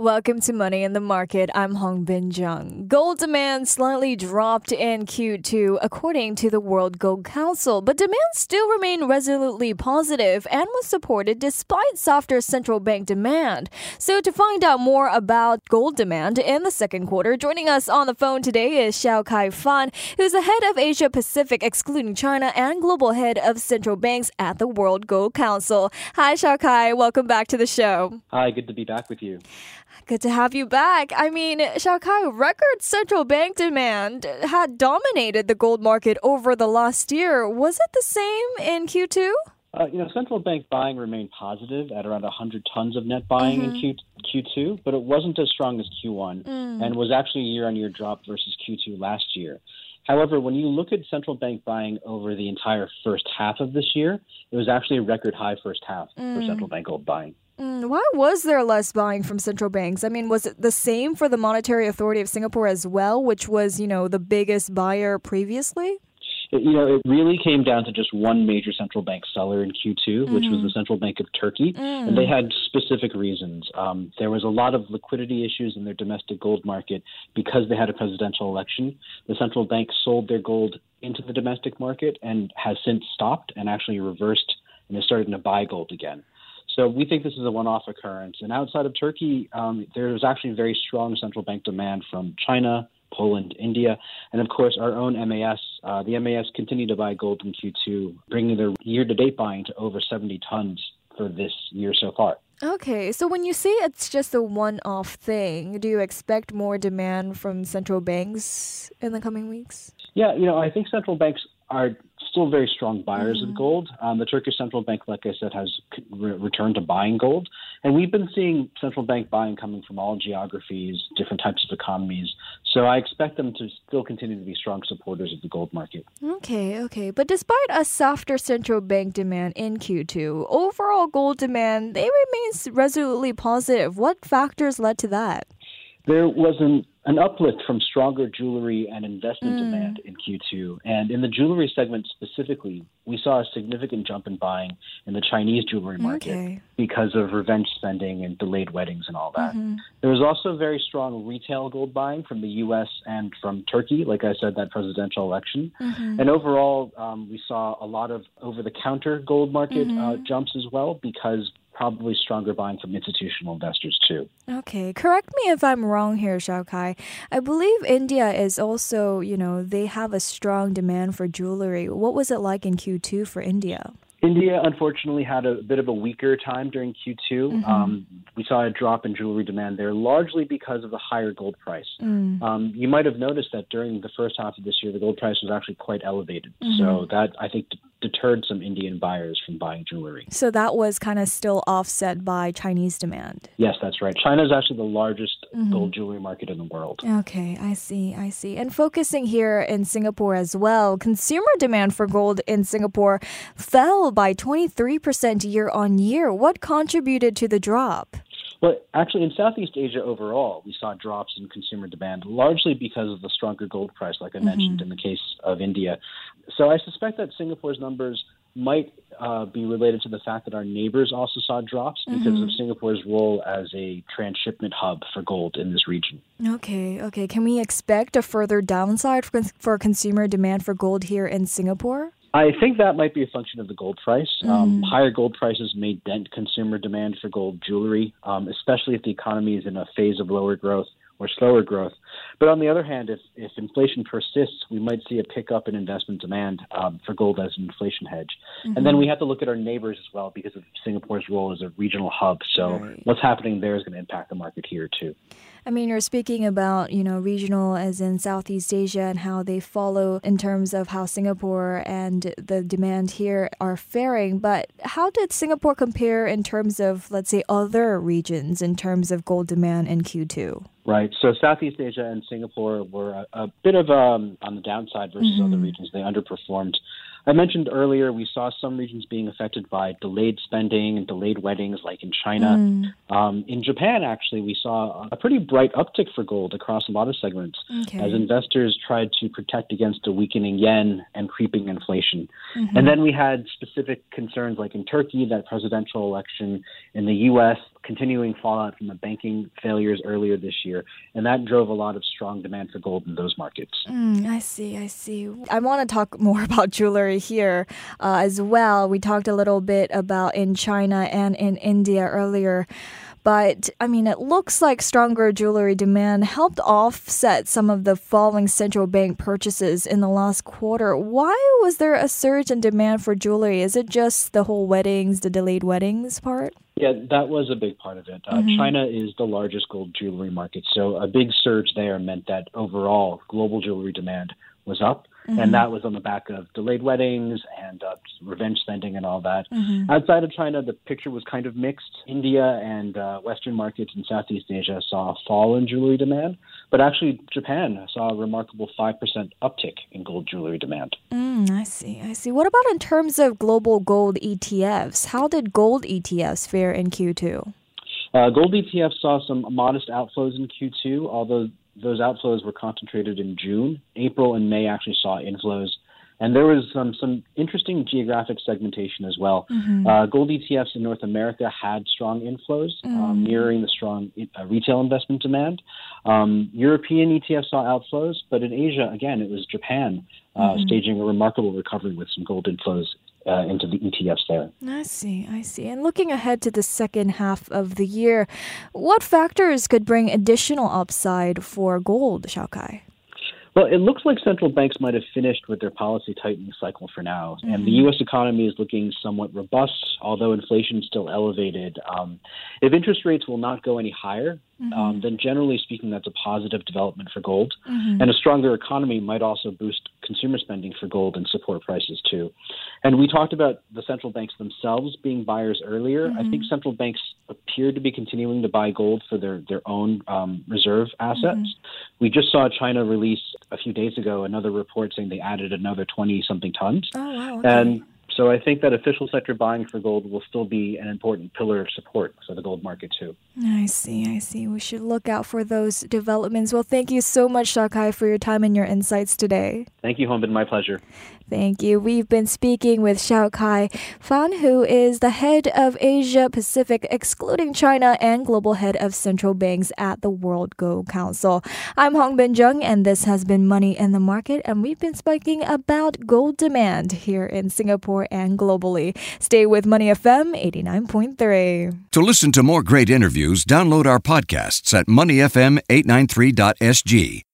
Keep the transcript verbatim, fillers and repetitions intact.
Welcome to Money in the Market. I'm Hongbin Jeong. Gold demand slightly dropped in Q two according to the World Gold Council, but demand still remained resolutely positive and was supported despite softer central bank demand. So to find out more about gold demand in the second quarter, joining us on the phone today is Shaokai Fan, who's the head of Asia Pacific excluding China and global head of central banks at the World Gold Council. Hi Shaokai, welcome back to the show. Hi, good to be back with you. Good to have you back. I mean, Shaokai, record central bank demand had dominated the gold market over the last year. Was it the same in Q two? Uh, you know, central bank buying remained positive at around one hundred tons of net buying mm-hmm. in Q two, but it wasn't as strong as Q one mm. and was actually a year-on-year drop versus Q two last year. However, when you look at central bank buying over the entire first half of this year, it was actually a record high first half mm. for central bank gold buying. Why was there less buying from central banks? I mean, was it the same for the Monetary Authority of Singapore as well, which was, you know, the biggest buyer previously? You know, it really came down to just one major central bank seller in Q two, mm-hmm. which was the Central Bank of Turkey. Mm. And they had specific reasons. Um, there was a lot of liquidity issues in their domestic gold market because they had a presidential election. The central bank sold their gold into the domestic market and has since stopped and actually reversed and is starting to buy gold again. So we think this is a one-off occurrence. And outside of Turkey, um, there was actually very strong central bank demand from China, Poland, India, and of course our own M A S. Uh, the M A S continued to buy gold in Q two, bringing their year-to-date buying to over seventy tons for this year so far. Okay, so when you say it's just a one-off thing, do you expect more demand from central banks in the coming weeks? Yeah, you know, I think central banks are still very strong buyers mm-hmm. of gold. Um, the Turkish Central Bank, like I said, has re- returned to buying gold. And we've been seeing central bank buying coming from all geographies, different types of economies. So I expect them to still continue to be strong supporters of the gold market. Okay, okay. But despite a softer central bank demand in Q two, overall gold demand, they remains resolutely positive. What factors led to that? There was an, an uplift from stronger jewelry and investment mm. demand in Q two. And in the jewelry segment specifically, we saw a significant jump in buying in the Chinese jewelry market okay. because of revenge spending and delayed weddings and all that. Mm-hmm. There was also very strong retail gold buying from the U S and from Turkey, like I said, that presidential election. Mm-hmm. And overall, um, we saw a lot of over-the-counter gold market mm-hmm. uh, jumps as well because probably stronger buying from institutional investors too. Okay, correct me if I'm wrong here, Shaokai. I believe India is also, you know, they have a strong demand for jewelry. What was it like in Q two for India? India, unfortunately, had a bit of a weaker time during Q two. Mm-hmm. Um, we saw a drop in jewelry demand there, largely because of the higher gold price. Mm. Um, you might have noticed that during the first half of this year, the gold price was actually quite elevated. Mm-hmm. So that, I think, d- deterred some Indian buyers from buying jewelry. So that was kind of still offset by Chinese demand. Yes, that's right. China is actually the largest mm-hmm. gold jewelry market in the world. Okay, I see, I see. And focusing here in Singapore as well, consumer demand for gold in Singapore fell by twenty-three percent year on year. What contributed to the drop? Well, actually, in Southeast Asia overall, we saw drops in consumer demand, largely because of the stronger gold price, like I mm-hmm. mentioned in the case of India. So I suspect that Singapore's numbers might uh, be related to the fact that our neighbors also saw drops because mm-hmm. of Singapore's role as a transshipment hub for gold in this region. Okay, okay. Can we expect a further downside for, for consumer demand for gold here in Singapore? I think that might be a function of the gold price. Um, mm. Higher gold prices may dent consumer demand for gold jewelry, um, especially if the economy is in a phase of lower growth or slower growth. But on the other hand, if, if inflation persists, we might see a pickup in investment demand um, for gold as an inflation hedge. Mm-hmm. And then we have to look at our neighbors as well because of Singapore's role as a regional hub. So right. what's happening there is going to impact the market here too. I mean, you're speaking about, you know, regional as in Southeast Asia and how they follow in terms of how Singapore and the demand here are faring. But how did Singapore compare in terms of, let's say, other regions in terms of gold demand in Q two? Right. So Southeast Asia and Singapore were a, a bit of um, on the downside versus mm-hmm. other regions. They underperformed. I mentioned earlier we saw some regions being affected by delayed spending and delayed weddings, like in China. Mm. Um, in Japan, actually, we saw a pretty bright uptick for gold across a lot of segments okay. as investors tried to protect against a weakening yen and creeping inflation. Mm-hmm. And then we had specific concerns, like in Turkey, that presidential election, in the U S, continuing fallout from the banking failures earlier this year. And that drove a lot of strong demand for gold in those markets. Mm, I see, I see. I want to talk more about jewelry here uh, as well. We talked a little bit about in China and in India earlier. But, I mean, it looks like stronger jewelry demand helped offset some of the falling central bank purchases in the last quarter. Why was there a surge in demand for jewelry? Is it just the whole weddings, the delayed weddings part? Yeah, that was a big part of it. Uh, mm-hmm. China is the largest gold jewelry market, so a big surge there meant that overall global jewelry demand was up. Mm-hmm. And that was on the back of delayed weddings and uh, revenge spending and all that. Mm-hmm. Outside of China, the picture was kind of mixed. India and uh, Western markets in Southeast Asia saw a fall in jewelry demand. But actually, Japan saw a remarkable five percent uptick in gold jewelry demand. Mm, I see, I see. What about in terms of global gold E T Fs? How did gold E T Fs fare in Q two? Uh, gold E T Fs saw some modest outflows in Q two, although those outflows were concentrated in June. April and May actually saw inflows. And there was some, some interesting geographic segmentation as well. Mm-hmm. Uh, gold E T Fs in North America had strong inflows, mm-hmm. um, mirroring the strong uh, retail investment demand. Um, European E T Fs saw outflows, but in Asia, again, it was Japan uh, mm-hmm. staging a remarkable recovery with some gold inflows Uh, into the E T Fs there. I see, I see. And looking ahead to the second half of the year, what factors could bring additional upside for gold, Shaokai? Well, it looks like central banks might have finished with their policy tightening cycle for now. Mm-hmm. And the U S economy is looking somewhat robust, although inflation is still elevated. Um, if interest rates will not go any higher, mm-hmm. um, then generally speaking, that's a positive development for gold. Mm-hmm. And a stronger economy might also boost consumer spending for gold and support prices too. And we talked about the central banks themselves being buyers earlier. Mm-hmm. I think central banks appear to be continuing to buy gold for their, their own um, reserve assets. Mm-hmm. We just saw China release a few days ago another report saying they added another twenty-something tons. Oh, wow, okay. And so I think that official sector buying for gold will still be an important pillar of support for the gold market too. I see, I see. We should look out for those developments. Well, thank you so much, Shaokai, for your time and your insights today. Thank you, Hongbin. My pleasure. Thank you. We've been speaking with Shaokai Fan, who is the head of Asia Pacific, excluding China, and global head of central banks at the World Gold Council. I'm Hongbin Jeong, and this has been Money in the Market, and we've been speaking about gold demand here in Singapore and globally. Stay with Money F M eighty-nine point three. To listen to more great interviews, download our podcasts at money f m eight nine three dot s g